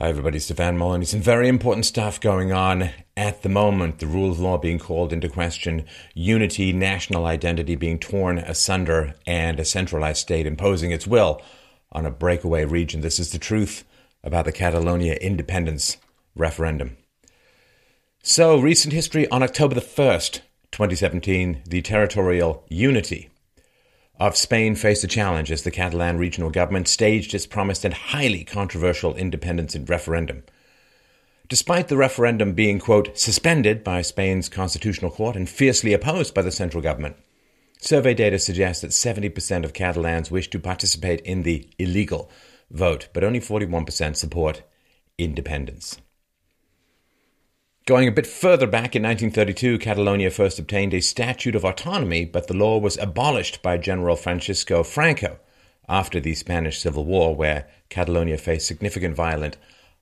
Hi everybody, Stefan Molyneux. Some very important stuff going on at the moment. The rule of law being called into question, unity, national identity being torn asunder, and a centralized state imposing its will on a breakaway region. This is the truth about the Catalonia independence referendum. So, recent history. On October the 1st, 2017, the territorial unity of Spain faced a challenge as the Catalan regional government staged its promised and highly controversial independence referendum. Despite the referendum being, quote, suspended by Spain's constitutional court and fiercely opposed by the central government, survey data suggests that 70% of Catalans wish to participate in the illegal vote, but only 41% support independence. Going a bit further back, in 1932, Catalonia first obtained a statute of autonomy, but the law was abolished by General Francisco Franco after the Spanish Civil War, where Catalonia faced significant violent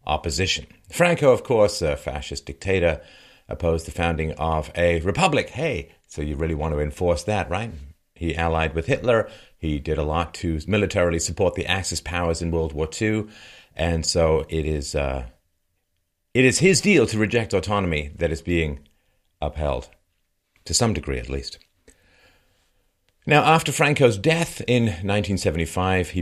opposition. Franco, of course, a fascist dictator, opposed the founding of a republic. Hey, so you really want to enforce that, right? He allied with Hitler. He did a lot to militarily support the Axis powers in World War II, and so It is his deal to reject autonomy that is being upheld, to some degree at least. Now, after Franco's death in 1975,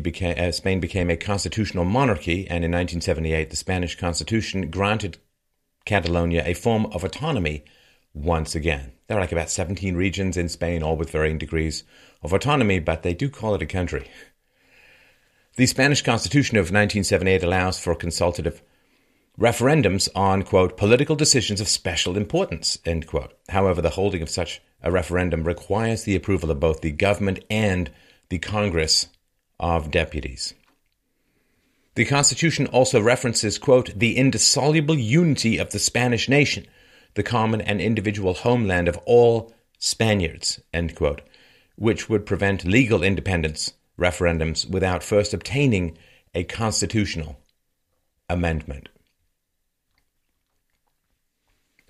Spain became a constitutional monarchy, and in 1978, the Spanish Constitution granted Catalonia a form of autonomy once again. There are about 17 regions in Spain, all with varying degrees of autonomy, but they do call it a country. The Spanish Constitution of 1978 allows for consultative referendums on, quote, political decisions of special importance, end quote. However, the holding of such a referendum requires the approval of both the government and the Congress of Deputies. The Constitution also references, quote, the indissoluble unity of the Spanish nation, the common and individual homeland of all Spaniards, end quote, which would prevent legal independence referendums without first obtaining a constitutional amendment.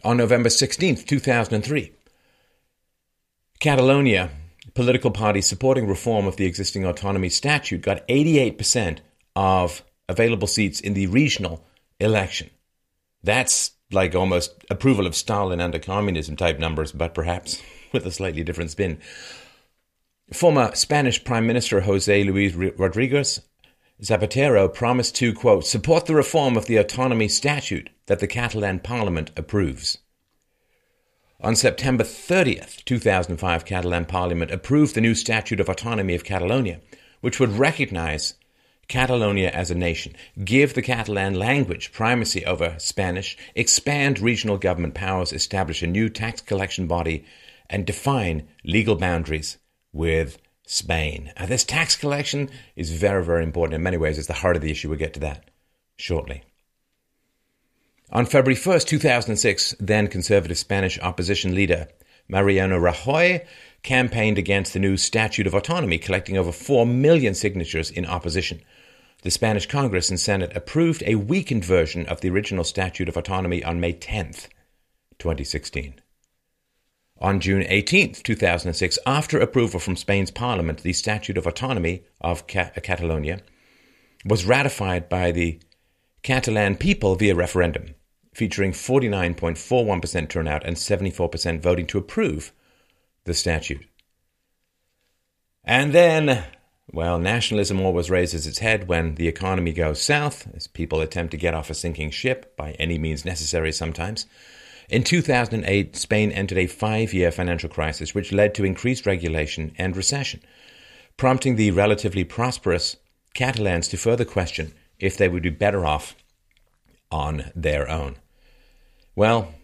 On November 16th, 2003, Catalonia, political party supporting reform of the existing autonomy statute, got 88% of available seats in the regional election. That's like almost approval of Stalin under communism type numbers, but perhaps with a slightly different spin. Former Spanish Prime Minister José Luis Rodríguez Zapatero promised to, quote, support the reform of the autonomy statute that the Catalan Parliament approves. On September 30th, 2005, Catalan Parliament approved the new Statute of Autonomy of Catalonia, which would recognize Catalonia as a nation, give the Catalan language primacy over Spanish, expand regional government powers, establish a new tax collection body, and define legal boundaries with Spain. Now, this tax collection is very, very important in many ways. It's the heart of the issue. We'll get to that shortly. On February 1st, 2006, then-conservative Spanish opposition leader Mariano Rajoy campaigned against the new Statute of Autonomy, collecting over 4 million signatures in opposition. The Spanish Congress and Senate approved a weakened version of the original Statute of Autonomy on May 10th, 2016. On June 18, 2006, after approval from Spain's parliament, the Statute of Autonomy of Catalonia was ratified by the Catalan people via referendum, featuring 49.41% turnout and 74% voting to approve the statute. And then, well, nationalism always raises its head when the economy goes south, as people attempt to get off a sinking ship, by any means necessary sometimes. In 2008, Spain entered a 5-year financial crisis, which led to increased regulation and recession, prompting the relatively prosperous Catalans to further question if they would be better off on their own. Well,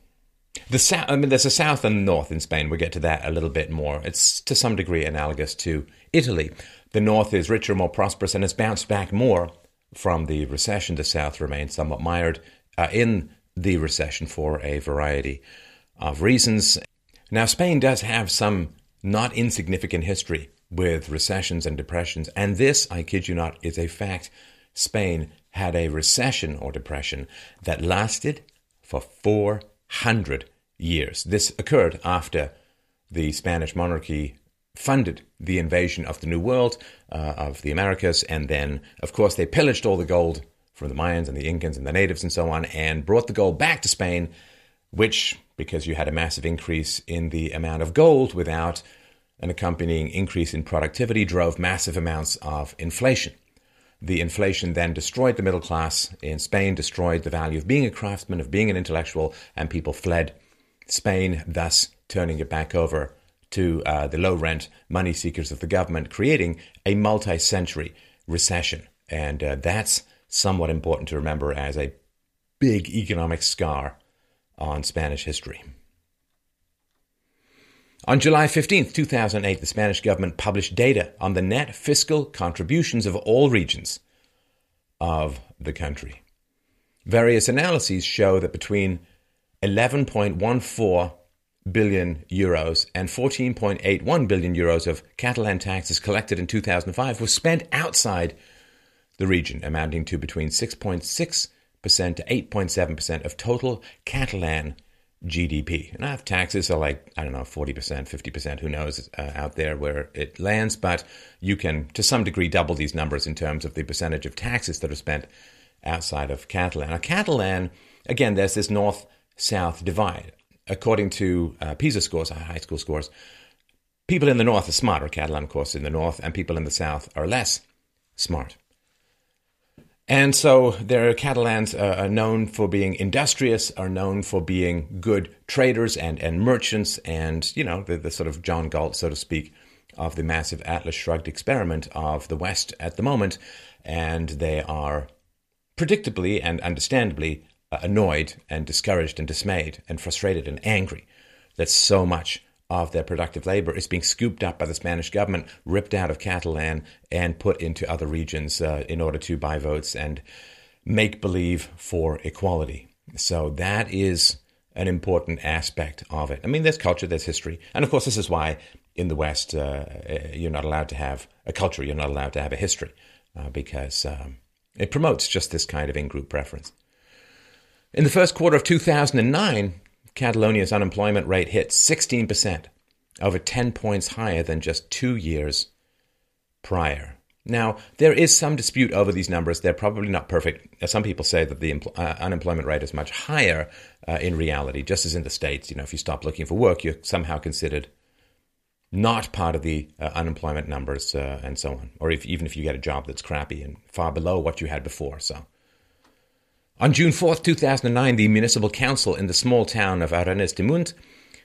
there's a south and north in Spain. We'll get to that a little bit more. It's to some degree analogous to Italy. The north is richer, more prosperous, and has bounced back more from the recession. The south remains somewhat mired in the recession for a variety of reasons. Now, Spain does have some not insignificant history with recessions and depressions, and this, I kid you not, is a fact. Spain had a recession or depression that lasted for 400 years. This occurred after the Spanish monarchy funded the invasion of the New World, of the Americas, and then, of course, they pillaged all the gold from the Mayans and the Incans and the natives and so on, and brought the gold back to Spain, which, because you had a massive increase in the amount of gold without an accompanying increase in productivity, drove massive amounts of inflation. The inflation then destroyed the middle class in Spain, destroyed the value of being a craftsman, of being an intellectual, and people fled Spain, thus turning it back over to the low-rent money seekers of the government, creating a multi-century recession. And that's somewhat important to remember as a big economic scar on Spanish history. On July 15, 2008, the Spanish government published data on the net fiscal contributions of all regions of the country. Various analyses show that between 11.14 billion euros and 14.81 billion euros of Catalan taxes collected in 2005 were spent outside the region, amounting to between 6.6% to 8.7% of total Catalan GDP. And if taxes are like, 40%, 50%, who knows out there where it lands, but you can to some degree double these numbers in terms of the percentage of taxes that are spent outside of Catalan. Now, Catalan, again, there's this north-south divide. According to PISA scores, high school scores, people in the north are smarter, Catalan, of course, in the north, and people in the south are less smart. And so their Catalans are known for being industrious, are known for being good traders and merchants, and, the sort of John Galt, so to speak, of the massive Atlas Shrugged experiment of the West at the moment. And they are predictably and understandably annoyed and discouraged and dismayed and frustrated and angry that so much of their productive labor is being scooped up by the Spanish government, ripped out of Catalan and put into other regions in order to buy votes and make believe for equality. So that is an important aspect of it. I mean, there's culture, there's history. And of course, this is why in the West, you're not allowed to have a culture, you're not allowed to have a history, because it promotes just this kind of in-group preference. In the first quarter of 2009, Catalonia's unemployment rate hit 16%, over 10 points higher than just 2 years prior. Now, there is some dispute over these numbers. They're probably not perfect. Some people say that the unemployment rate is much higher in reality, just as in the States. If you stop looking for work, you're somehow considered not part of the unemployment numbers and so on, or even if you get a job that's crappy and far below what you had before, so... On June 4, 2009, the municipal council in the small town of Arenys de Munt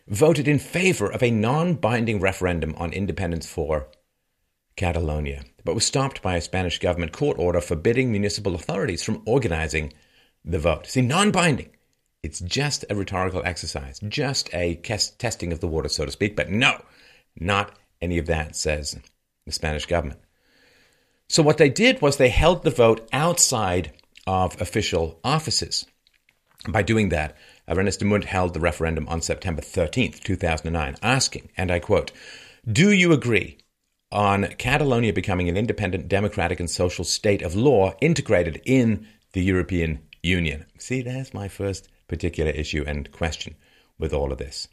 voted in favor of a non-binding referendum on independence for Catalonia, but was stopped by a Spanish government court order forbidding municipal authorities from organizing the vote. See, non-binding. It's just a rhetorical exercise, just a testing of the water, so to speak, but no, not any of that, says the Spanish government. So what they did was they held the vote outside of official offices. By doing that, Ernest de Munt held the referendum on September 13th, 2009, asking, and I quote, "Do you agree on Catalonia becoming an independent, democratic, and social state of law integrated in the European Union?" See, there's my first particular issue and question with all of this.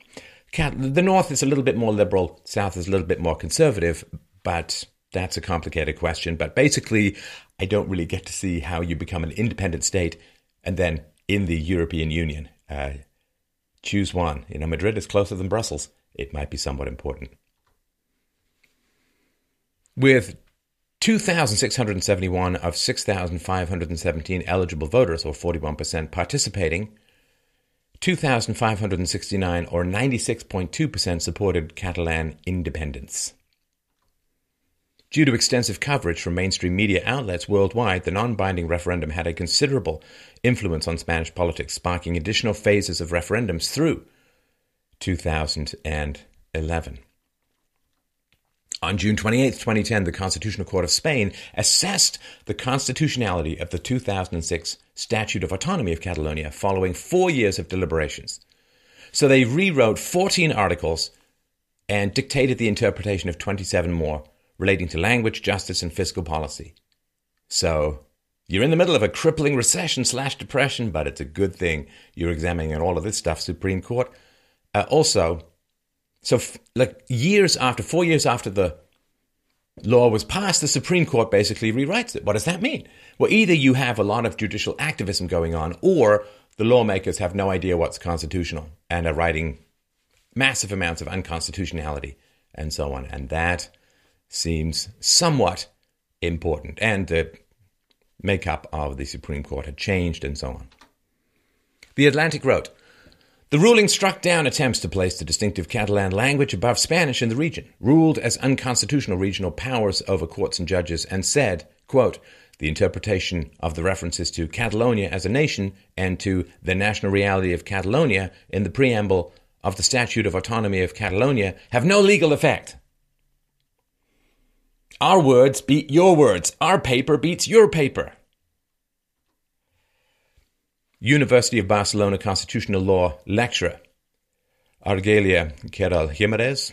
The North is a little bit more liberal, South is a little bit more conservative, but that's a complicated question. But basically, I don't really get to see how you become an independent state and then in the European Union. Choose one. Madrid is closer than Brussels. It might be somewhat important. With 2,671 of 6,517 eligible voters, or 41%, participating, 2,569, or 96.2%, supported Catalan independence. Due to extensive coverage from mainstream media outlets worldwide, the non-binding referendum had a considerable influence on Spanish politics, sparking additional phases of referendums through 2011. On June 28, 2010, the Constitutional Court of Spain assessed the constitutionality of the 2006 Statute of Autonomy of Catalonia following 4 years of deliberations. So they rewrote 14 articles and dictated the interpretation of 27 more, relating to language, justice, and fiscal policy. So you're in the middle of a crippling recession/depression, but it's a good thing you're examining all of this stuff, Supreme Court. Also, years after, 4 years after the law was passed, the Supreme Court basically rewrites it. What does that mean? Well, either you have a lot of judicial activism going on, or the lawmakers have no idea what's constitutional and are writing massive amounts of unconstitutionality and so on. And that seems somewhat important. And the makeup of the Supreme Court had changed and so on. The Atlantic wrote, the ruling struck down attempts to place the distinctive Catalan language above Spanish in the region, ruled as unconstitutional regional powers over courts and judges, and said, quote, the interpretation of the references to Catalonia as a nation and to the national reality of Catalonia in the preamble of the Statute of Autonomy of Catalonia have no legal effect. Our words beat your words. Our paper beats your paper. University of Barcelona constitutional law lecturer Argelia Queral Jiménez,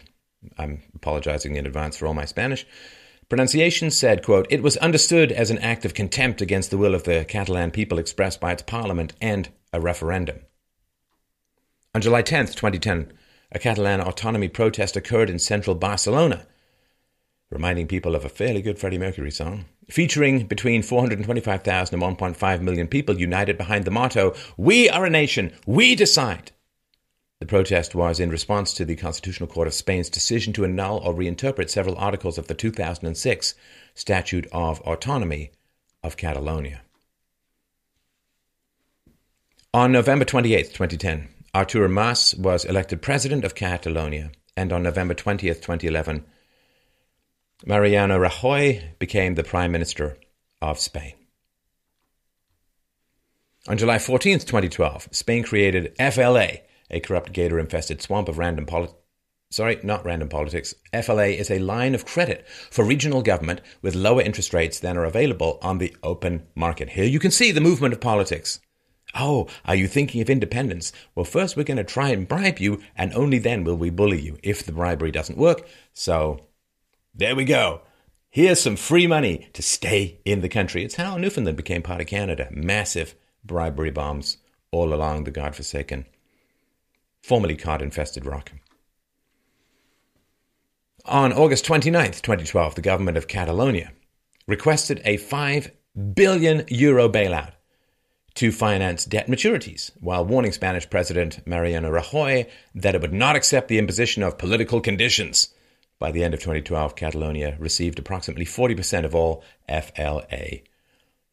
I'm apologizing in advance for all my Spanish pronunciation, said, quote, it was understood as an act of contempt against the will of the Catalan people expressed by its parliament and a referendum. On July 10th, 2010, a Catalan autonomy protest occurred in central Barcelona, reminding people of a fairly good Freddie Mercury song, featuring between 425,000 and 1.5 million people united behind the motto, we are a nation, we decide. The protest was in response to the Constitutional Court of Spain's decision to annul or reinterpret several articles of the 2006 Statute of Autonomy of Catalonia. On November 28, 2010, Artur Mas was elected president of Catalonia, and on November 20, 2011, Mariano Rajoy became the Prime Minister of Spain. On July 14, 2012, Spain created FLA, a corrupt gator-infested swamp of not random politics. FLA is a line of credit for regional government with lower interest rates than are available on the open market. Here you can see the movement of politics. Oh, are you thinking of independence? Well, first we're going to try and bribe you, and only then will we bully you if the bribery doesn't work. So there we go. Here's some free money to stay in the country. It's how Newfoundland became part of Canada. Massive bribery bombs all along the godforsaken, formerly cod-infested rock. On August 29, 2012, the government of Catalonia requested a €5 billion bailout to finance debt maturities, while warning Spanish President Mariano Rajoy that it would not accept the imposition of political conditions. By the end of 2012, Catalonia received approximately 40% of all FLA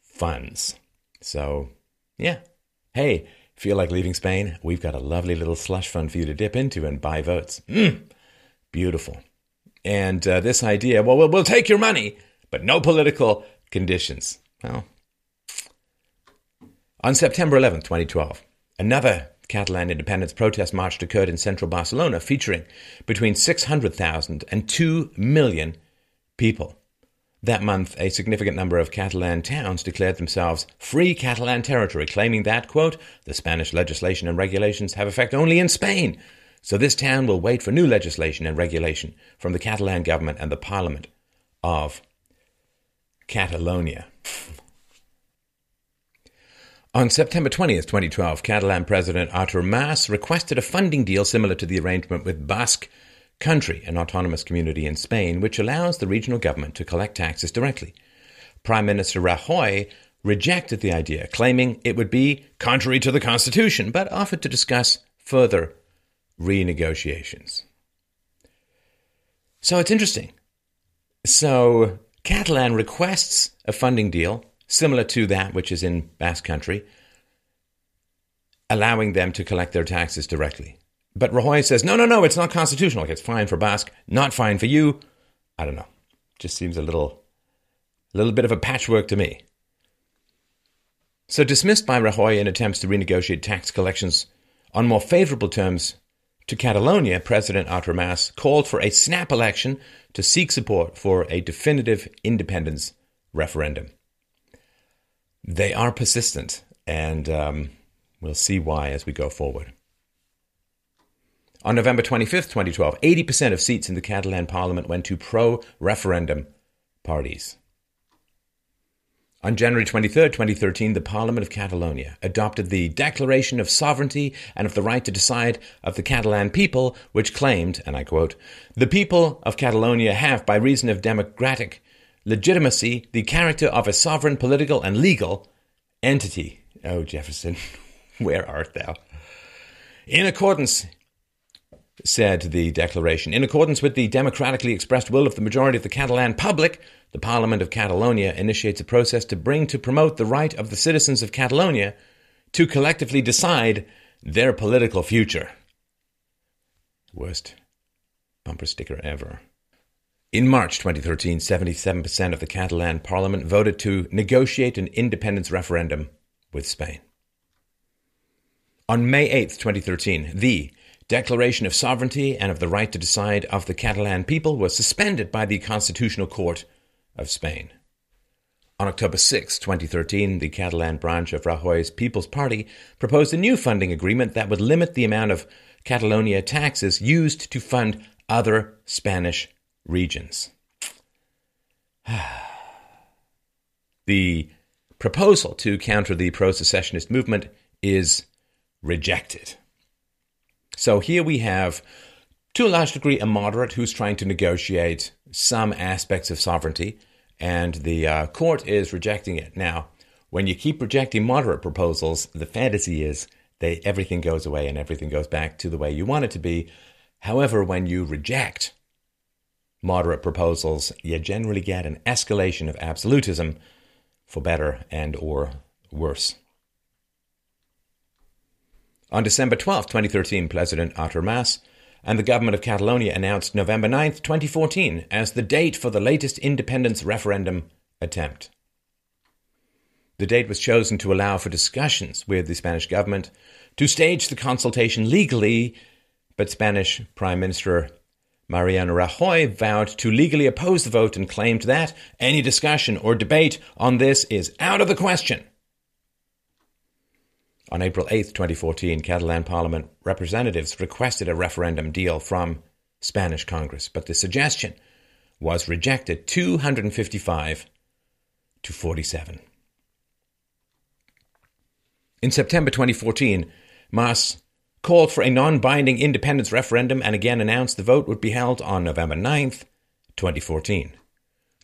funds. So, yeah. Hey, feel like leaving Spain? We've got a lovely little slush fund for you to dip into and buy votes. Beautiful. And this idea, well, we'll take your money, but no political conditions. Well, on September 11, 2012, another Catalan independence protest march occurred in central Barcelona, featuring between 600,000 and 2 million people. That month, a significant number of Catalan towns declared themselves free Catalan territory, claiming that, quote, the Spanish legislation and regulations have effect only in Spain, so this town will wait for new legislation and regulation from the Catalan government and the Parliament of Catalonia. On September 20th, 2012, Catalan President Artur Mas requested a funding deal similar to the arrangement with Basque Country, an autonomous community in Spain, which allows the regional government to collect taxes directly. Prime Minister Rajoy rejected the idea, claiming it would be contrary to the constitution, but offered to discuss further renegotiations. So it's interesting. So Catalan requests a funding deal similar to that which is in Basque Country, allowing them to collect their taxes directly. But Rajoy says, no, it's not constitutional. It's fine for Basque, not fine for you. I don't know. Just seems a little bit of a patchwork to me. So dismissed by Rajoy in attempts to renegotiate tax collections on more favorable terms to Catalonia, President Artur Mas called for a snap election to seek support for a definitive independence referendum. They are persistent, and we'll see why as we go forward. On November 25th, 2012, 80% of seats in the Catalan parliament went to pro-referendum parties. On January 23, 2013, the Parliament of Catalonia adopted the Declaration of Sovereignty and of the Right to Decide of the Catalan People, which claimed, and I quote, "The people of Catalonia have, by reason of democratic legitimacy, the character of a sovereign political and legal entity." Oh, Jefferson, where art thou? "In accordance," said the declaration, "in accordance with the democratically expressed will of the majority of the Catalan public, the Parliament of Catalonia initiates a process to bring to promote the right of the citizens of Catalonia to collectively decide their political future." Worst bumper sticker ever. In March 2013, 77% of the Catalan Parliament voted to negotiate an independence referendum with Spain. On May 8, 2013, the Declaration of Sovereignty and of the Right to Decide of the Catalan People was suspended by the Constitutional Court of Spain. On October 6, 2013, the Catalan branch of Rajoy's People's Party proposed a new funding agreement that would limit the amount of Catalonia taxes used to fund other Spanish regions. The proposal to counter the pro-secessionist movement is rejected. So here we have, to a large degree, a moderate who's trying to negotiate some aspects of sovereignty, and the court is rejecting it. Now, when you keep rejecting moderate proposals, the fantasy is that everything goes away and everything goes back to the way you want it to be. However, when you reject moderate proposals, you generally get an escalation of absolutism, for better and or worse. On December 12, 2013, President Artur Mas and the government of Catalonia announced November 9, 2014 as the date for the latest independence referendum attempt. The date was chosen to allow for discussions with the Spanish government to stage the consultation legally, but Spanish Prime Minister Mariano Rajoy vowed to legally oppose the vote and claimed that any discussion or debate on this is out of the question. On April 8, 2014, Catalan Parliament representatives requested a referendum deal from Spanish Congress, but the suggestion was rejected 255 to 47. In September 2014, Mas called for a non-binding independence referendum and again announced the vote would be held on November 9, 2014.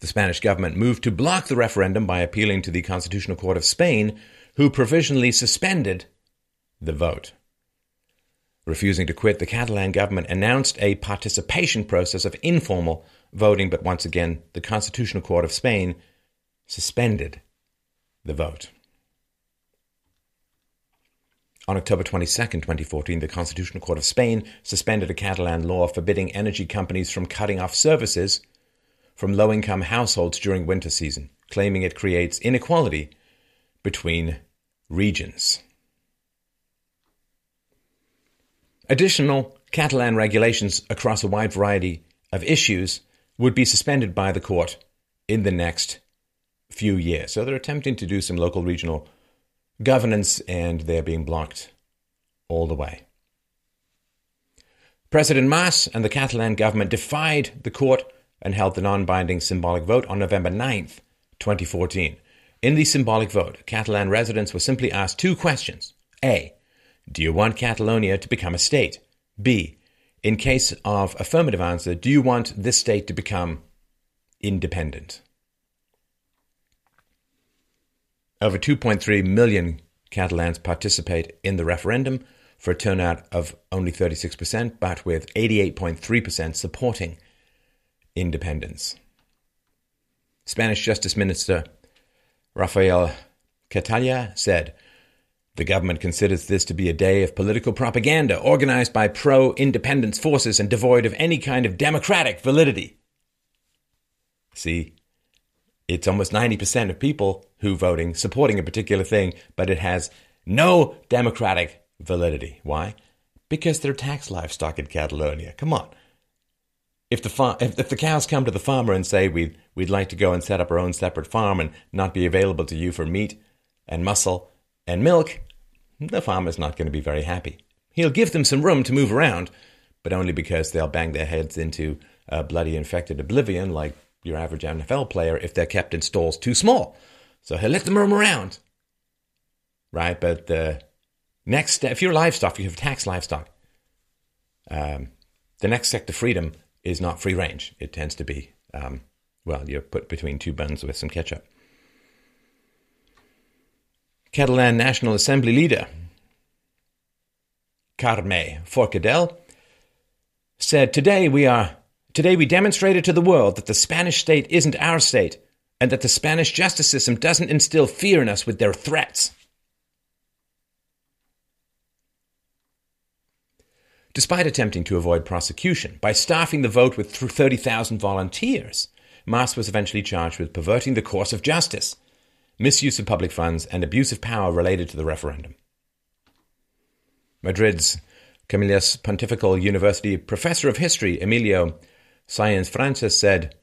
The Spanish government moved to block the referendum by appealing to the Constitutional Court of Spain, who provisionally suspended the vote. Refusing to quit, the Catalan government announced a participation process of informal voting, but once again, the Constitutional Court of Spain suspended the vote. On October 22, 2014, the Constitutional Court of Spain suspended a Catalan law forbidding energy companies from cutting off services from low-income households during winter season, claiming it creates inequality between regions. Additional Catalan regulations across a wide variety of issues would be suspended by the court in the next few years. So they're attempting to do some local regional governance and they're being blocked all the way. President Mas and the Catalan government defied the court and held the non-binding symbolic vote on November 9th, 2014. In the symbolic vote, Catalan residents were simply asked two questions. A. Do you want Catalonia to become a state? B. In case of affirmative answer, do you want this state to become independent? Over 2.3 million Catalans participate in the referendum for a turnout of only 36%, but with 88.3% supporting independence. Spanish Justice Minister Rafael Catalla said, "The government considers this to be a day of political propaganda organized by pro-independence forces and devoid of any kind of democratic validity." See, it's almost 90% of people who voting supporting a particular thing, but it has no democratic validity. Why? Because they're tax livestock in Catalonia. Come on. If the cows come to the farmer and say, we'd like to go and set up our own separate farm and not be available to you for meat and muscle and milk, the farmer's not going to be very happy. He'll give them some room to move around, but only because they'll bang their heads into a bloody infected oblivion like your average NFL player if they're kept in stalls too small. So he let them roam around. Right, but the next step, if you're livestock, you have taxed livestock. The next sector freedom is not free range. It tends to be, you're put between two buns with some ketchup. Catalan National Assembly leader Carme Forcadell said, Today we demonstrated to the world that the Spanish state isn't our state and that the Spanish justice system doesn't instill fear in us with their threats. Despite attempting to avoid prosecution by staffing the vote with 30,000 volunteers, Mas was eventually charged with perverting the course of justice, misuse of public funds, and abuse of power related to the referendum. Madrid's Comillas Pontifical University professor of history, Emilio Science Francis, said,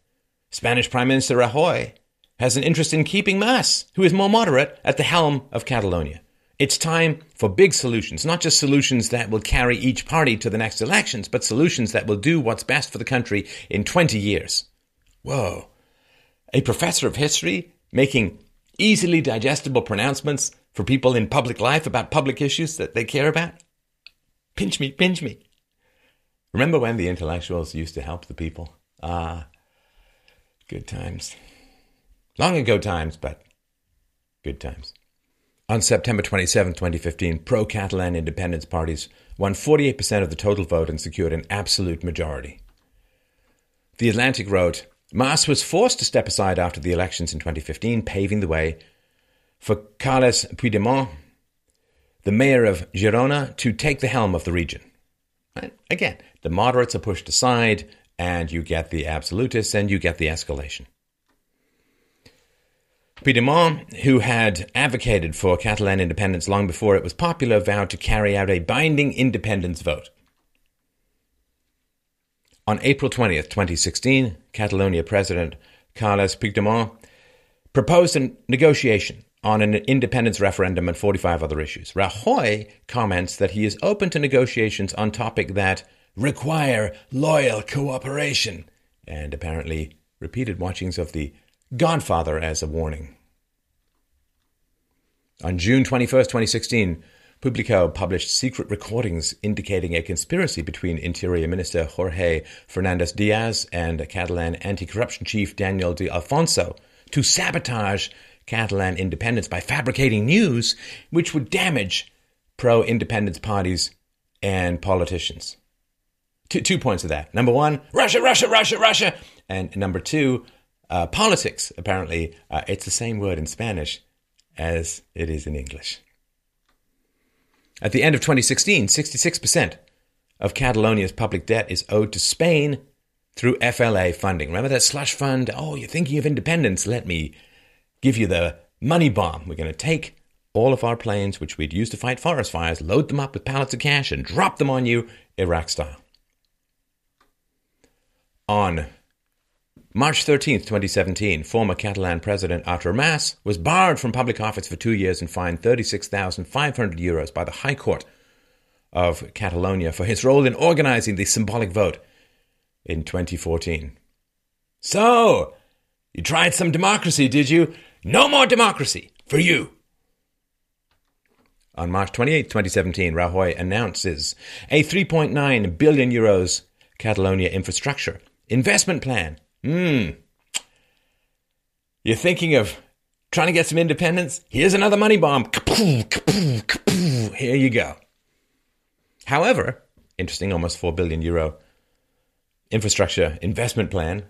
Spanish Prime Minister Rajoy has an interest in keeping Mas, who is more moderate, at the helm of Catalonia. It's time for big solutions, not just solutions that will carry each party to the next elections, but solutions that will do what's best for the country in 20 years. Whoa. A professor of history making easily digestible pronouncements for people in public life about public issues that they care about? Pinch me, pinch me. Remember when the intellectuals used to help the people? Ah, good times. Long ago times, but good times. On September 27, 2015, pro-Catalan independence parties won 48% of the total vote and secured an absolute majority. The Atlantic wrote, Mas was forced to step aside after the elections in 2015, paving the way for Carles Puigdemont, the mayor of Girona, to take the helm of the region. Right? Again, the moderates are pushed aside, and you get the absolutists, and you get the escalation. Puigdemont, who had advocated for Catalan independence long before it was popular, vowed to carry out a binding independence vote. On April 20th, 2016, Catalonia President Carles Puigdemont proposed a negotiation on an independence referendum and 45 other issues. Rajoy comments that he is open to negotiations on topics that require loyal cooperation, and apparently repeated watchings of The Godfather as a warning. On June 21st, 2016, Público published secret recordings indicating a conspiracy between Interior Minister Jorge Fernandez Diaz and Catalan anti-corruption chief Daniel de Alfonso to sabotage Catalan independence by fabricating news which would damage pro-independence parties and politicians. Two points of that. Number one, Russia, Russia, Russia, Russia. And number two, politics. Apparently, it's the same word in Spanish as it is in English. At the end of 2016, 66% of Catalonia's public debt is owed to Spain through FLA funding. Remember that slush fund? Oh, you're thinking of independence. Let me give you the money bomb. We're going to take all of our planes, which we'd use to fight forest fires, load them up with pallets of cash, and drop them on you, Iraq style. On March 13th, 2017, former Catalan President Artur Mas was barred from public office for 2 years and fined €36,500 by the High Court of Catalonia for his role in organizing the symbolic vote in 2014. So, you tried some democracy, did you? No more democracy for you. On March 28th, 2017, Rajoy announces a €3.9 billion Catalonia infrastructure investment plan. You're thinking of trying to get some independence? Here's another money bomb. Kapoo, kapoo, kapoo. Here you go. However, interesting, almost €4 billion infrastructure investment plan.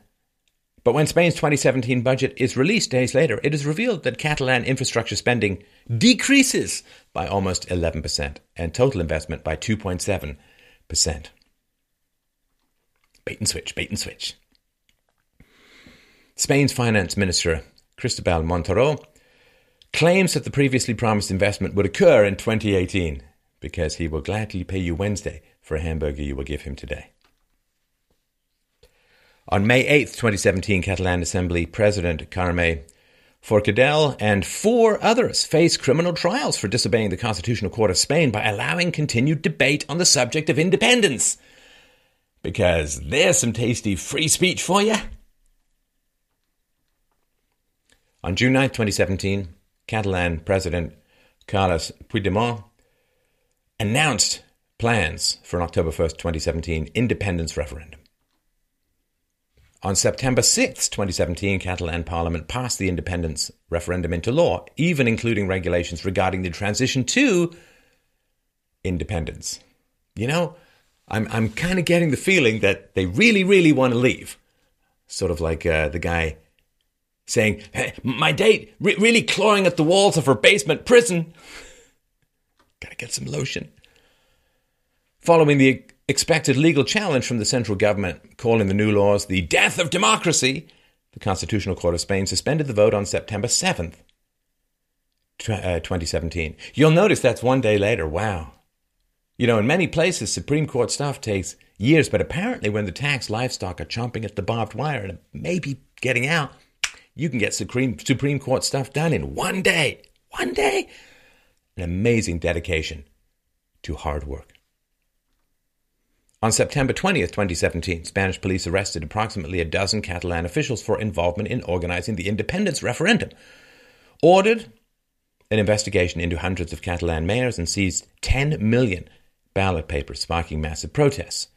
But when Spain's 2017 budget is released days later, it is revealed that Catalan infrastructure spending decreases by almost 11% and total investment by 2.7%. Bait and switch, bait and switch. Spain's Finance Minister, Cristóbal Montoro, claims that the previously promised investment would occur in 2018 because he will gladly pay you Wednesday for a hamburger you will give him today. On May 8, 2017, Catalan Assembly President Carme Forcadell and four others face criminal trials for disobeying the Constitutional Court of Spain by allowing continued debate on the subject of independence. Because there's some tasty free speech for you. On June 9, 2017, Catalan President Carles Puigdemont announced plans for an October 1, 2017 independence referendum. On September 6, 2017, Catalan Parliament passed the independence referendum into law, even including regulations regarding the transition to independence. You know, I'm kind of getting the feeling that they really, really want to leave. Sort of like the guy saying, hey, my date, really clawing at the walls of her basement prison. Gotta get some lotion. Following the expected legal challenge from the central government calling the new laws the death of democracy, the Constitutional Court of Spain suspended the vote on September 7th, 2017. You'll notice that's one day later. Wow. You know, in many places, Supreme Court stuff takes years, but apparently when the tax livestock are chomping at the barbed wire and maybe getting out, you can get Supreme Court stuff done in one day. One day! An amazing dedication to hard work. On September 20th, 2017, Spanish police arrested approximately a dozen Catalan officials for involvement in organizing the independence referendum, ordered an investigation into hundreds of Catalan mayors, and seized 10 million ballot papers, sparking massive protests.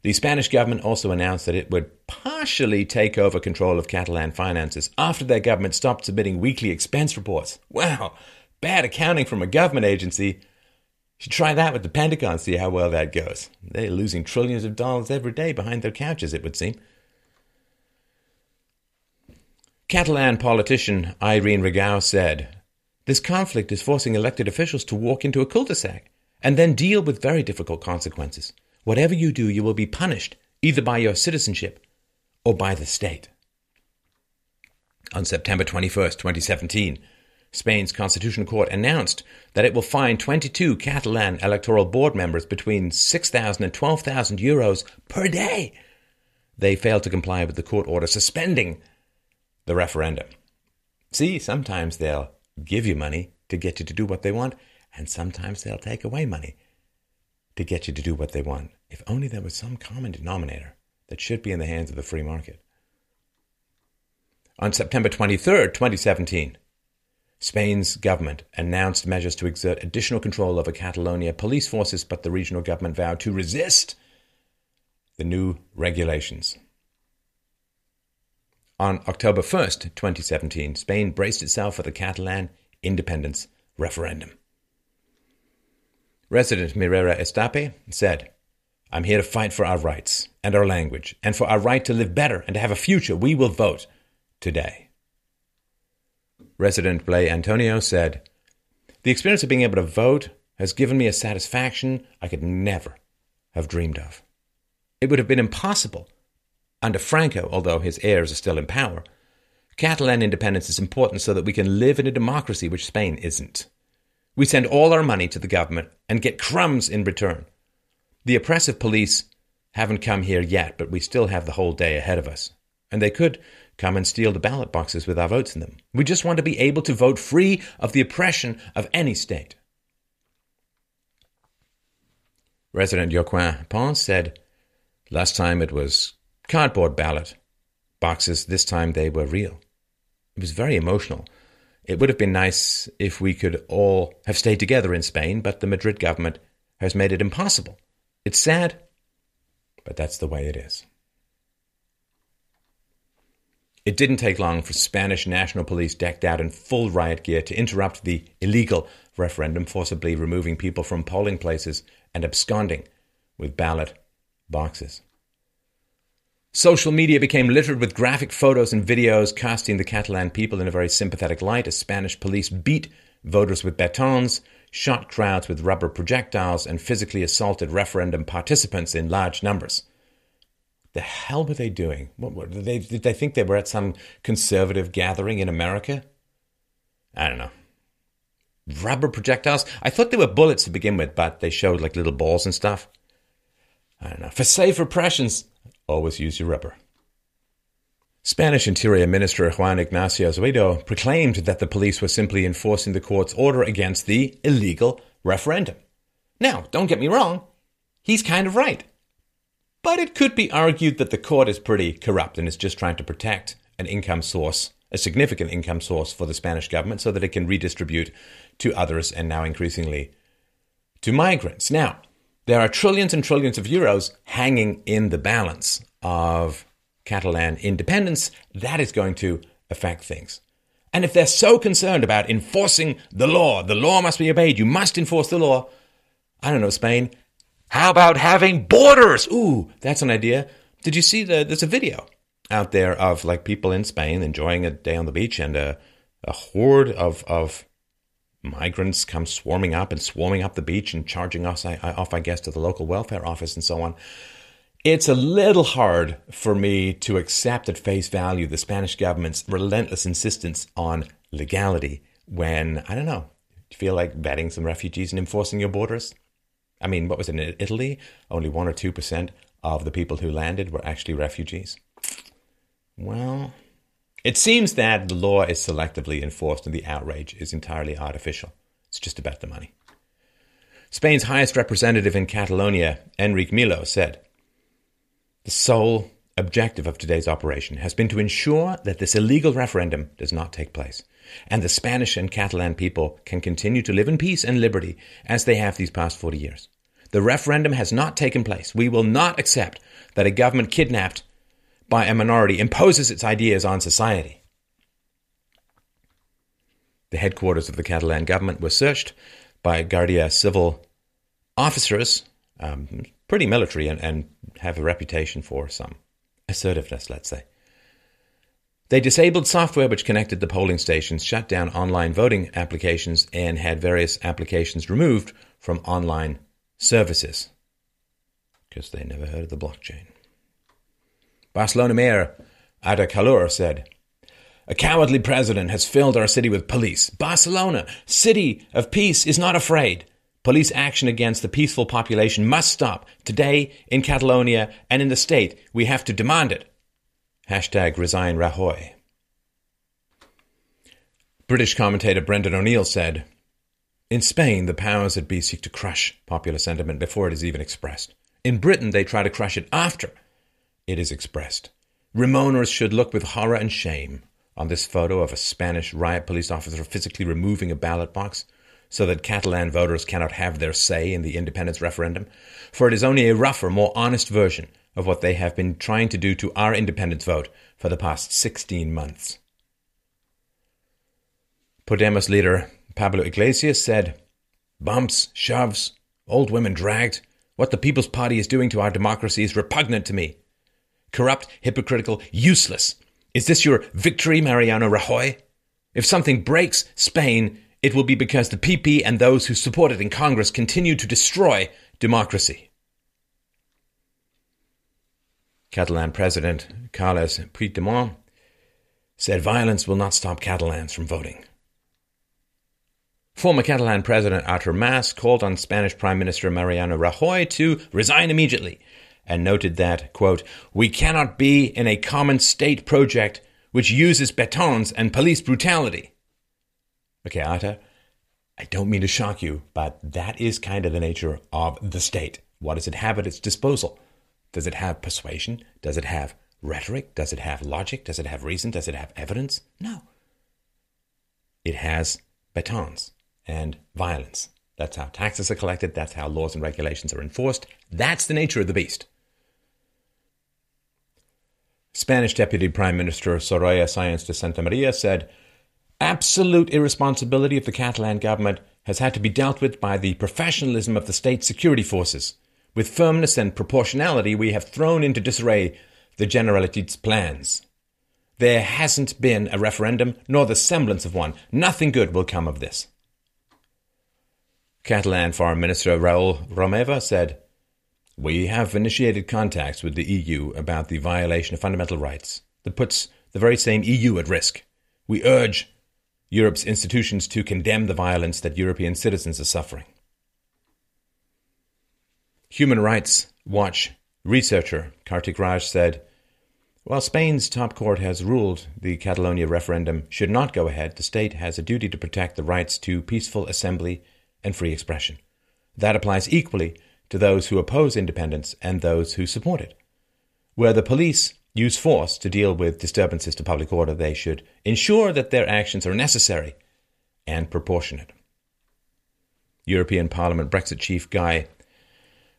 The Spanish government also announced that it would partially take over control of Catalan finances after their government stopped submitting weekly expense reports. Wow, bad accounting from a government agency. Should try that with the Pentagon, see how well that goes. They're losing trillions of dollars every day behind their couches, it would seem. Catalan politician Irene Rigao said, "This conflict is forcing elected officials to walk into a cul-de-sac and then deal with very difficult consequences. Whatever you do, you will be punished, either by your citizenship or by the state." On September 21st, 2017, Spain's Constitutional Court announced that it will fine 22 Catalan electoral board members between 6,000 and 12,000 euros per day. They failed to comply with the court order suspending the referendum. See, sometimes they'll give you money to get you to do what they want, and sometimes they'll take away money to get you to do what they want. If only there was some common denominator that should be in the hands of the free market. On September 23rd, 2017, Spain's government announced measures to exert additional control over Catalonia police forces, but the regional government vowed to resist the new regulations. On October 1st, 2017, Spain braced itself for the Catalan independence referendum. Resident Mireia Estape said, "I'm here to fight for our rights and our language and for our right to live better and to have a future. We will vote today." Resident Blay Antonio said, "The experience of being able to vote has given me a satisfaction I could never have dreamed of. It would have been impossible under Franco, although his heirs are still in power. Catalan independence is important so that we can live in a democracy which Spain isn't. We send all our money to the government and get crumbs in return. The oppressive police haven't come here yet, but we still have the whole day ahead of us. And they could come and steal the ballot boxes with our votes in them. We just want to be able to vote free of the oppression of any state." Resident Joaquin Pons said, "Last time it was cardboard ballot boxes, this time they were real. It was very emotional. It would have been nice if we could all have stayed together in Spain, but the Madrid government has made it impossible. It's sad, but that's the way it is." It didn't take long for Spanish national police decked out in full riot gear to interrupt the illegal referendum, forcibly removing people from polling places and absconding with ballot boxes. Social media became littered with graphic photos and videos casting the Catalan people in a very sympathetic light as Spanish police beat voters with batons, shot crowds with rubber projectiles, and physically assaulted referendum participants in large numbers. The hell were they doing? Did they think they were at some conservative gathering in America? I don't know. Rubber projectiles? I thought they were bullets to begin with, but they showed like little balls and stuff. I don't know. For safe repressions, always use your rubber. Spanish Interior Minister Juan Ignacio Zoido proclaimed that the police were simply enforcing the court's order against the illegal referendum. Now, don't get me wrong, he's kind of right. But it could be argued that the court is pretty corrupt and is just trying to protect an income source a significant income source for the Spanish government so that it can redistribute to others and now increasingly to migrants. Now, there are trillions and trillions of euros hanging in the balance of Catalan independence. That is going to affect things. And if they're so concerned about enforcing the law must be obeyed, you must enforce the law. I don't know, Spain. How about having borders? Ooh, that's an idea. Did you see there's a video out there of like people in Spain enjoying a day on the beach, and a horde of migrants come swarming up the beach and charging us off, I guess, to the local welfare office and so on. It's a little hard for me to accept at face value the Spanish government's relentless insistence on legality when, I don't know, you feel like vetting some refugees and enforcing your borders? I mean, what was it, in Italy? Only 1 or 2% of the people who landed were actually refugees. Well, it seems that the law is selectively enforced and the outrage is entirely artificial. It's just about the money. Spain's highest representative in Catalonia, Enric Millo, said, "The sole objective of today's operation has been to ensure that this illegal referendum does not take place, and the Spanish and Catalan people can continue to live in peace and liberty as they have these past 40 years. The referendum has not taken place. We will not accept that a government kidnapped by a minority imposes its ideas on society." The headquarters of the Catalan government were searched by Guardia Civil officers, pretty military and have a reputation for some assertiveness, let's say. They disabled software which connected the polling stations, shut down online voting applications, and had various applications removed from online services because they never heard of the blockchain. Barcelona Mayor Ada Colau said, "A cowardly president has filled our city with police. Barcelona, city of peace, is not afraid. Police action against the peaceful population must stop. Today, in Catalonia and in the state, we have to demand it. #ResignRajoy. British commentator Brendan O'Neill said, "In Spain, the powers that be seek to crush popular sentiment before it is even expressed. In Britain, they try to crush it after it is expressed. Ramoners should look with horror and shame on this photo of a Spanish riot police officer physically removing a ballot box so that Catalan voters cannot have their say in the independence referendum, for it is only a rougher, more honest version of what they have been trying to do to our independence vote for the past 16 months. Podemos leader Pablo Iglesias said, "Bumps, shoves, old women dragged. What the People's Party is doing to our democracy is repugnant to me. Corrupt, hypocritical, useless. Is this your victory, Mariano Rajoy? If something breaks Spain, it will be because the PP and those who support it in Congress continue to destroy democracy." Catalan President Carles Puigdemont said violence will not stop Catalans from voting. Former Catalan President Artur Mas called on Spanish Prime Minister Mariano Rajoy to resign immediately and noted that, quote, "We cannot be in a common state project which uses batons and police brutality." Okay, Arta, I don't mean to shock you, but that is kind of the nature of the state. What does it have at its disposal? Does it have persuasion? Does it have rhetoric? Does it have logic? Does it have reason? Does it have evidence? No. It has batons and violence. That's how taxes are collected. That's how laws and regulations are enforced. That's the nature of the beast. Spanish Deputy Prime Minister Soraya Sáenz de Santa María said, "Absolute irresponsibility of the Catalan government has had to be dealt with by the professionalism of the state security forces. With firmness and proportionality, we have thrown into disarray the Generalitat's plans. There hasn't been a referendum, nor the semblance of one. Nothing good will come of this." Catalan Foreign Minister Raúl Romeva said, "We have initiated contacts with the EU about the violation of fundamental rights that puts the very same EU at risk. We urge Europe's institutions to condemn the violence that European citizens are suffering." Human Rights Watch researcher Kartik Raj said, "While Spain's top court has ruled the Catalonia referendum should not go ahead, the state has a duty to protect the rights to peaceful assembly and free expression. That applies equally to those who oppose independence and those who support it. Where the police use force to deal with disturbances to public order, they should ensure that their actions are necessary and proportionate. European Parliament Brexit chief Guy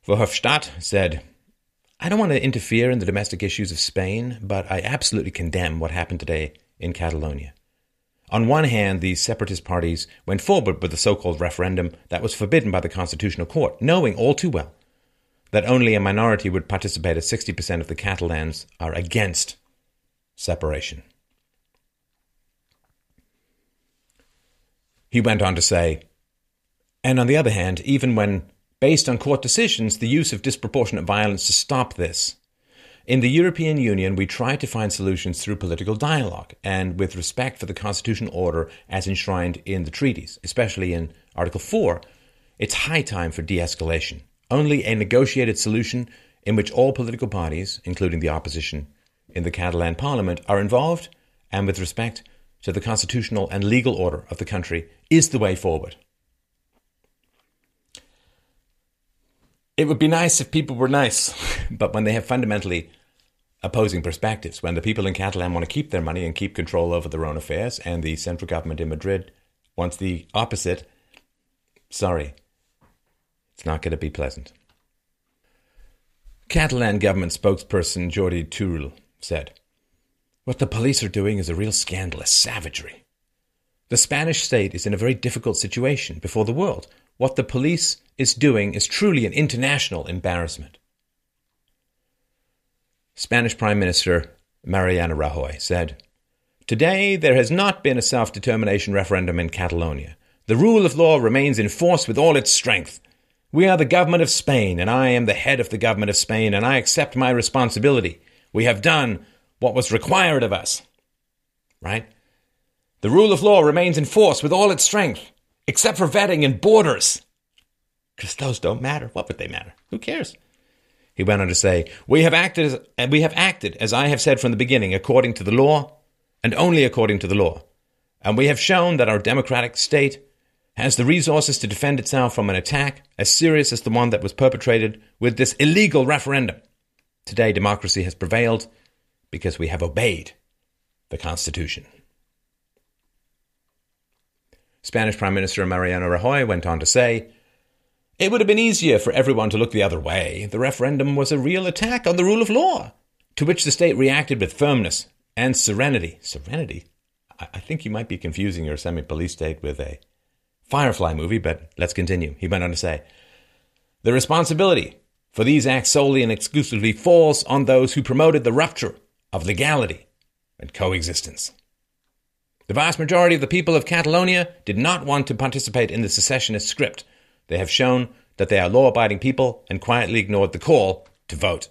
Verhofstadt said, "I don't want to interfere in the domestic issues of Spain, but I absolutely condemn what happened today in Catalonia. On one hand, the separatist parties went forward with the so-called referendum that was forbidden by the Constitutional Court, knowing all too well that only a minority would participate as 60% of the Catalans are against separation." He went on to say, "And on the other hand, even when based on court decisions, the use of disproportionate violence to stop this. In the European Union, we try to find solutions through political dialogue and with respect for the constitutional order as enshrined in the treaties, especially in Article 4. It's high time for de-escalation. Only a negotiated solution in which all political parties, including the opposition in the Catalan parliament, are involved and with respect to the constitutional and legal order of the country is the way forward." It would be nice if people were nice, but when they have fundamentally opposing perspectives, when the people in Catalan want to keep their money and keep control over their own affairs, and the central government in Madrid wants the opposite, sorry, it's not going to be pleasant. Catalan government spokesperson Jordi Turull said, "What the police are doing is a real scandalous savagery. The Spanish state is in a very difficult situation before the world. What the police is doing is truly an international embarrassment." Spanish Prime Minister Mariano Rajoy said, "Today there has not been a self-determination referendum in Catalonia. The rule of law remains in force with all its strength. We are the government of Spain, and I am the head of the government of Spain, and I accept my responsibility. We have done what was required of us." Right? The rule of law remains in force with all its strength, except for vetting and borders. Because those don't matter. What would they matter? Who cares? He went on to say, we have acted as I have said from the beginning, according to the law and only according to the law. And we have shown that our democratic state has the resources to defend itself from an attack as serious as the one that was perpetrated with this illegal referendum. Today, democracy has prevailed because we have obeyed the Constitution." Spanish Prime Minister Mariano Rajoy went on to say, "It would have been easier for everyone to look the other way. The referendum was a real attack on the rule of law, to which the state reacted with firmness and serenity." Serenity? I think you might be confusing your semi-police state with a Firefly movie, but let's continue. He went on to say, "The responsibility for these acts solely and exclusively falls on those who promoted the rupture of legality and coexistence. The vast majority of the people of Catalonia did not want to participate in the secessionist script. They have shown that they are law-abiding people and quietly ignored the call to vote.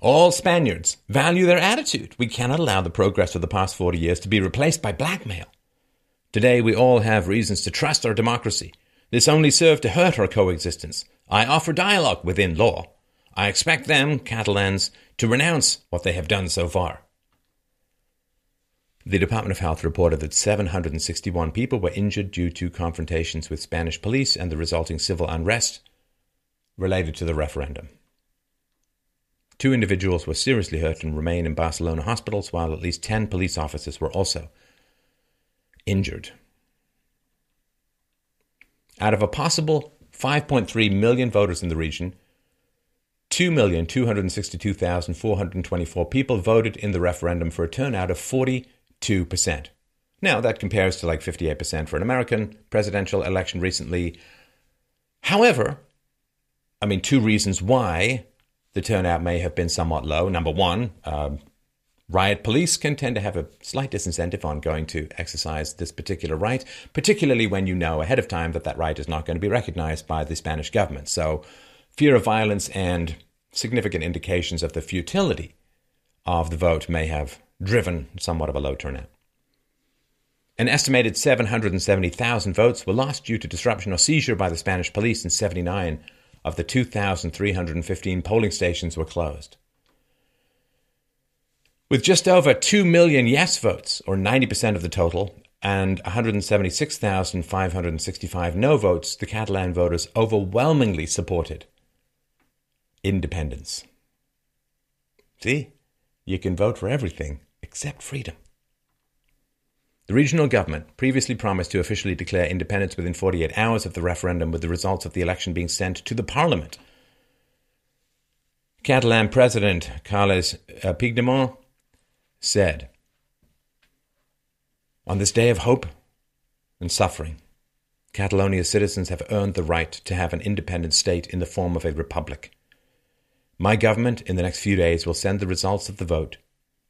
All Spaniards value their attitude. We cannot allow the progress of the past 40 years to be replaced by blackmail. Today we all have reasons to trust our democracy. This only served to hurt our coexistence. I offer dialogue within law. I expect them, Catalans, to renounce what they have done so far." The Department of Health reported that 761 people were injured due to confrontations with Spanish police and the resulting civil unrest related to the referendum. 2 individuals were seriously hurt and remain in Barcelona hospitals, while at least 10 police officers were also injured. Out of a possible 5.3 million voters in the region, 2,262,424 people voted in the referendum for a turnout of 42%. Now, that compares to like 58% for an American presidential election recently. However, I mean, 2 reasons why the turnout may have been somewhat low. Number one, riot police can tend to have a slight disincentive on going to exercise this particular right, particularly when you know ahead of time that that right is not going to be recognized by the Spanish government. So fear of violence and significant indications of the futility of the vote may have driven somewhat of a low turnout. An estimated 770,000 votes were lost due to disruption or seizure by the Spanish police, and 79 of the 2,315 polling stations were closed. With just over 2 million yes votes, or 90% of the total, and 176,565 no votes, the Catalan voters overwhelmingly supported independence. See? You can vote for everything except freedom. The regional government previously promised to officially declare independence within 48 hours of the referendum, with the results of the election being sent to the parliament. Catalan President Carles Puigdemont said, "On this day of hope and suffering, Catalonia's citizens have earned the right to have an independent state in the form of a republic. My government, in the next few days, will send the results of the vote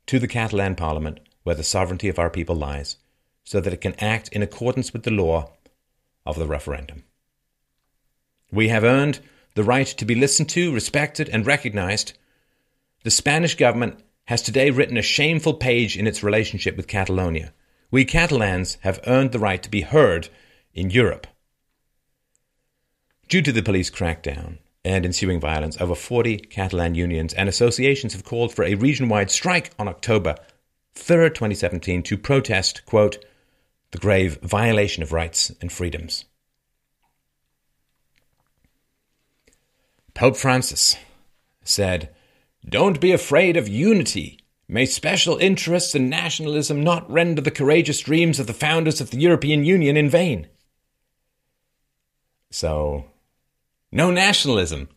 to the Catalan parliament, where the sovereignty of our people lies, so that it can act in accordance with the law of the referendum. We have earned the right to be listened to, respected, and recognized. The Spanish government has today written a shameful page in its relationship with Catalonia. We Catalans have earned the right to be heard in Europe." Due to the police crackdown and ensuing violence, over 40 Catalan unions and associations have called for a region-wide strike on October 3rd, 2017, to protest, quote, "the grave violation of rights and freedoms." Pope Francis said, "Don't be afraid of unity. May special interests and nationalism not render the courageous dreams of the founders of the European Union in vain." So, no nationalism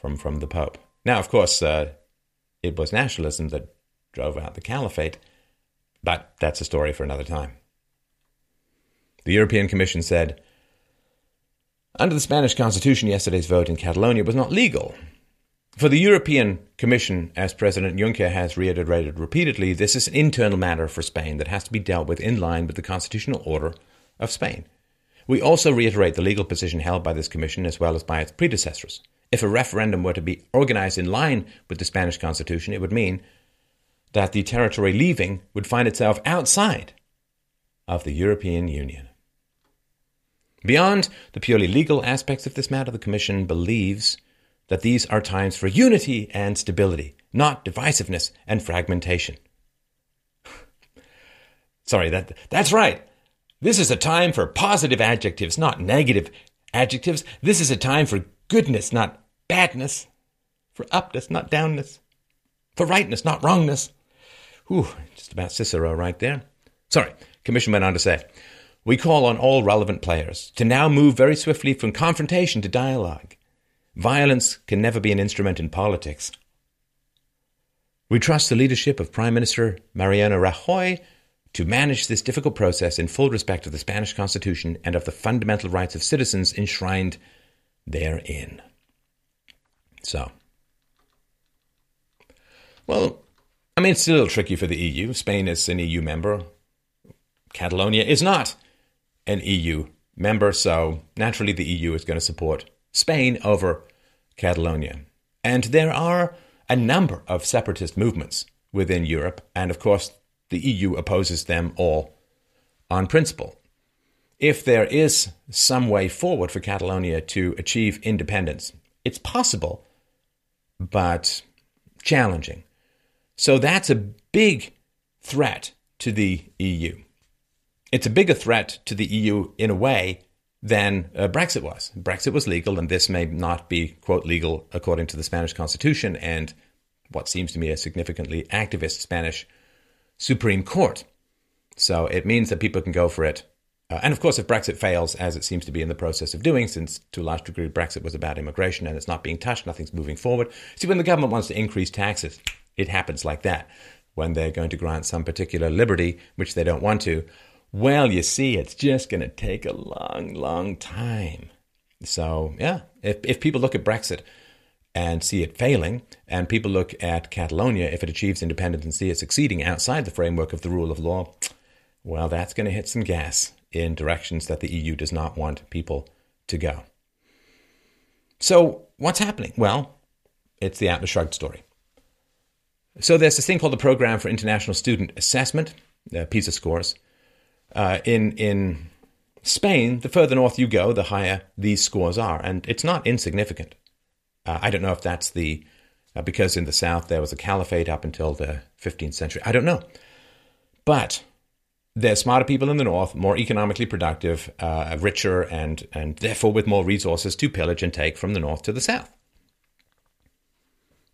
from the Pope. Now, of course, it was nationalism that drove out the caliphate, but that's a story for another time. The European Commission said, "Under the Spanish Constitution, yesterday's vote in Catalonia was not legal. For the European Commission, as President Juncker has reiterated repeatedly, this is an internal matter for Spain that has to be dealt with in line with the constitutional order of Spain. We also reiterate the legal position held by this Commission as well as by its predecessors. If a referendum were to be organized in line with the Spanish Constitution, it would mean that the territory leaving would find itself outside of the European Union. Beyond the purely legal aspects of this matter, the Commission believes that these are times for unity and stability, not divisiveness and fragmentation." Sorry, that's right. This is a time for positive adjectives, not negative adjectives. This is a time for goodness, not badness, for upness, not downness, for rightness, not wrongness. Whew, just about Cicero right there. Sorry, Commission went on to say, "We call on all relevant players to now move very swiftly from confrontation to dialogue. Violence can never be an instrument in politics. We trust the leadership of Prime Minister Mariano Rajoy to manage this difficult process in full respect of the Spanish Constitution and of the fundamental rights of citizens enshrined therein." So, well, I mean, it's a little tricky for the EU. Spain is an EU member. Catalonia is not an EU member, so naturally the EU is going to support Spain over Catalonia. And there are a number of separatist movements within Europe, and of course the EU opposes them all on principle. If there is some way forward for Catalonia to achieve independence, it's possible, but challenging. So that's a big threat to the EU. It's a bigger threat to the EU in a way than Brexit was. Brexit was legal, and this may not be, quote, legal according to the Spanish Constitution and what seems to me a significantly activist Spanish Supreme Court. So it means that people can go for it. And of course, if Brexit fails, as it seems to be in the process of doing, since to a large degree Brexit was about immigration and it's not being touched, nothing's moving forward. See, when the government wants to increase taxes, it happens like that. When they're going to grant some particular liberty, which they don't want to, well, you see, it's just going to take a long, long time. So, yeah, if people look at Brexit and see it failing, and people look at Catalonia, if it achieves independence and see it succeeding outside the framework of the rule of law, well, that's going to hit some gas in directions that the EU does not want people to go. So what's happening? Well, it's the Atlas Shrugged story. So there's this thing called the Program for International Student Assessment, PISA scores. In Spain, the further north you go, the higher these scores are, and it's not insignificant. I don't know if that's because in the south there was a caliphate up until the 15th century. I don't know. But they're smarter people in the north, more economically productive, richer, and therefore with more resources to pillage and take from the north to the south.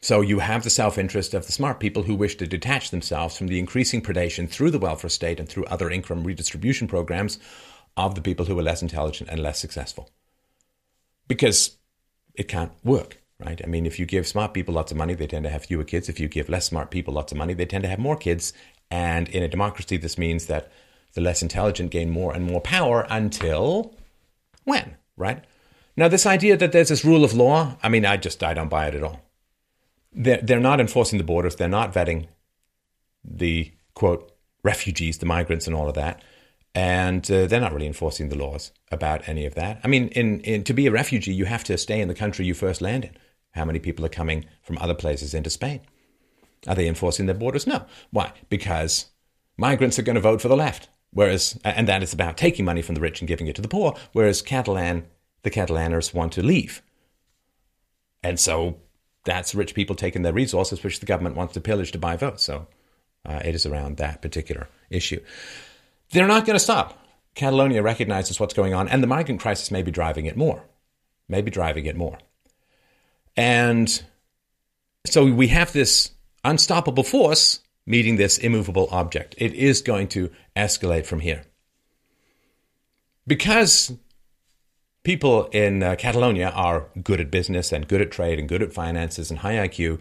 So you have the self-interest of the smart people who wish to detach themselves from the increasing predation through the welfare state and through other income redistribution programs of the people who are less intelligent and less successful. Because it can't work, right? I mean, if you give smart people lots of money, they tend to have fewer kids. If you give less smart people lots of money, they tend to have more kids. And in a democracy, this means that the less intelligent gain more and more power until when, right? Now, this idea that there's this rule of law, I mean, I don't buy it at all. They're not enforcing the borders. They're not vetting the, quote, refugees, the migrants and all of that. And they're not really enforcing the laws about any of that. I mean, to be a refugee, you have to stay in the country you first land in. How many people are coming from other places into Spain? Are they enforcing their borders? No. Why? Because migrants are going to vote for the left. Whereas, and that is about taking money from the rich and giving it to the poor, whereas the Catalaners want to leave. And so that's rich people taking their resources, which the government wants to pillage to buy votes. So it is around that particular issue. They're not going to stop. Catalonia recognizes what's going on, and the migrant crisis may be driving it more. And so we have this unstoppable force meeting this immovable object. It is going to escalate from here. Because people in Catalonia are good at business and good at trade and good at finances and high IQ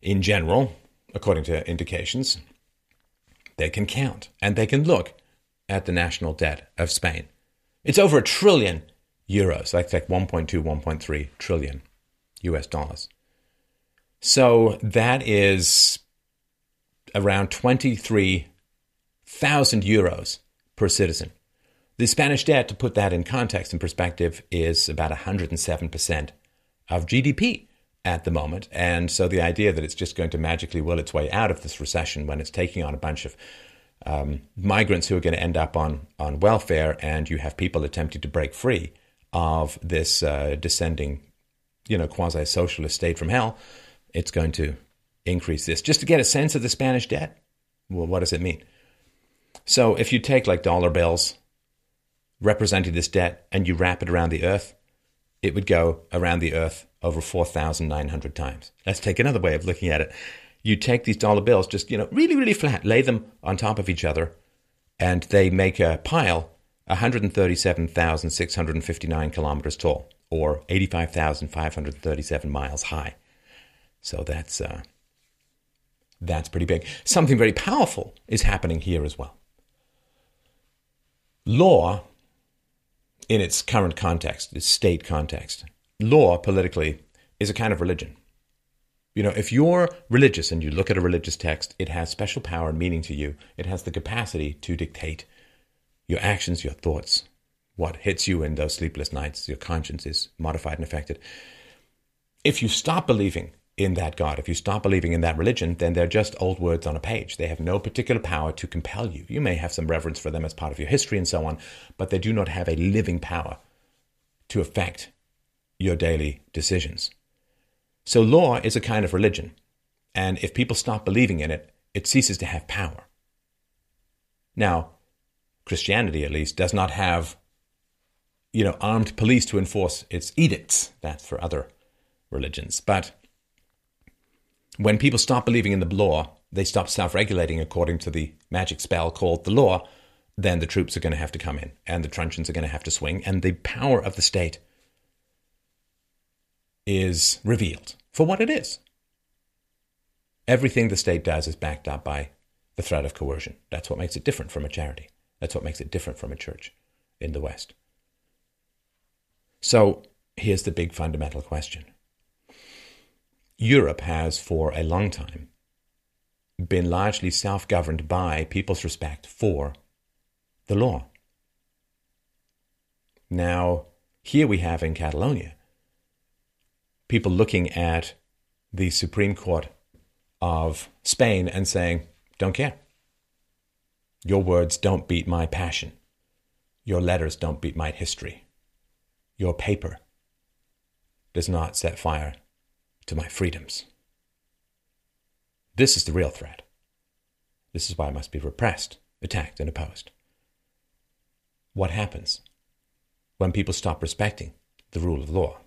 in general, according to indications, they can count and they can look at the national debt of Spain. It's over €1 trillion. I think 1.2, 1.3 trillion US dollars. So that is around 23,000 euros per citizen. The Spanish debt, to put that in context and perspective, is about 107% of GDP at the moment. And so the idea that it's just going to magically will its way out of this recession when it's taking on a bunch of migrants who are going to end up on welfare, and you have people attempting to break free of this descending, quasi-socialist state from hell, it's going to increase this. Just to get a sense of the Spanish debt, well, what does it mean? So if you take like dollar bills representing this debt and you wrap it around the earth, it would go around the earth over 4,900 times. Let's take another way of looking at it. You take these dollar bills, just, really, really flat, lay them on top of each other, and they make a pile 137,659 kilometers tall, or 85,537 miles high. So that's pretty big. Something very powerful is happening here as well. Law, in its current context, its state context, law politically is a kind of religion. If you're religious and you look at a religious text, it has special power and meaning to you. It has the capacity to dictate your actions, your thoughts, what hits you in those sleepless nights. Your conscience is modified and affected. If you stop believing in that God, if you stop believing in that religion, then they're just old words on a page. They have no particular power to compel you. You may have some reverence for them as part of your history and so on, but they do not have a living power to affect your daily decisions. So law is a kind of religion, and if people stop believing in it, it ceases to have power. Now, Christianity, at least, does not have, armed police to enforce its edicts. That's for other religions. But when people stop believing in the law, they stop self-regulating according to the magic spell called the law, then the troops are going to have to come in, and the truncheons are going to have to swing, and the power of the state is revealed for what it is. Everything the state does is backed up by the threat of coercion. That's what makes it different from a charity. That's what makes it different from a church in the West. So here's the big fundamental question. Europe has, for a long time, been largely self-governed by people's respect for the law. Now, here we have in Catalonia people looking at the Supreme Court of Spain and saying, don't care. Your words don't beat my passion. Your letters don't beat my history. Your paper does not set fire to my freedoms. This is the real threat. This is why I must be repressed, attacked, and opposed. What happens when people stop respecting the rule of law?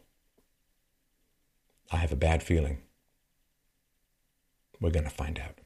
I have a bad feeling We're going to find out.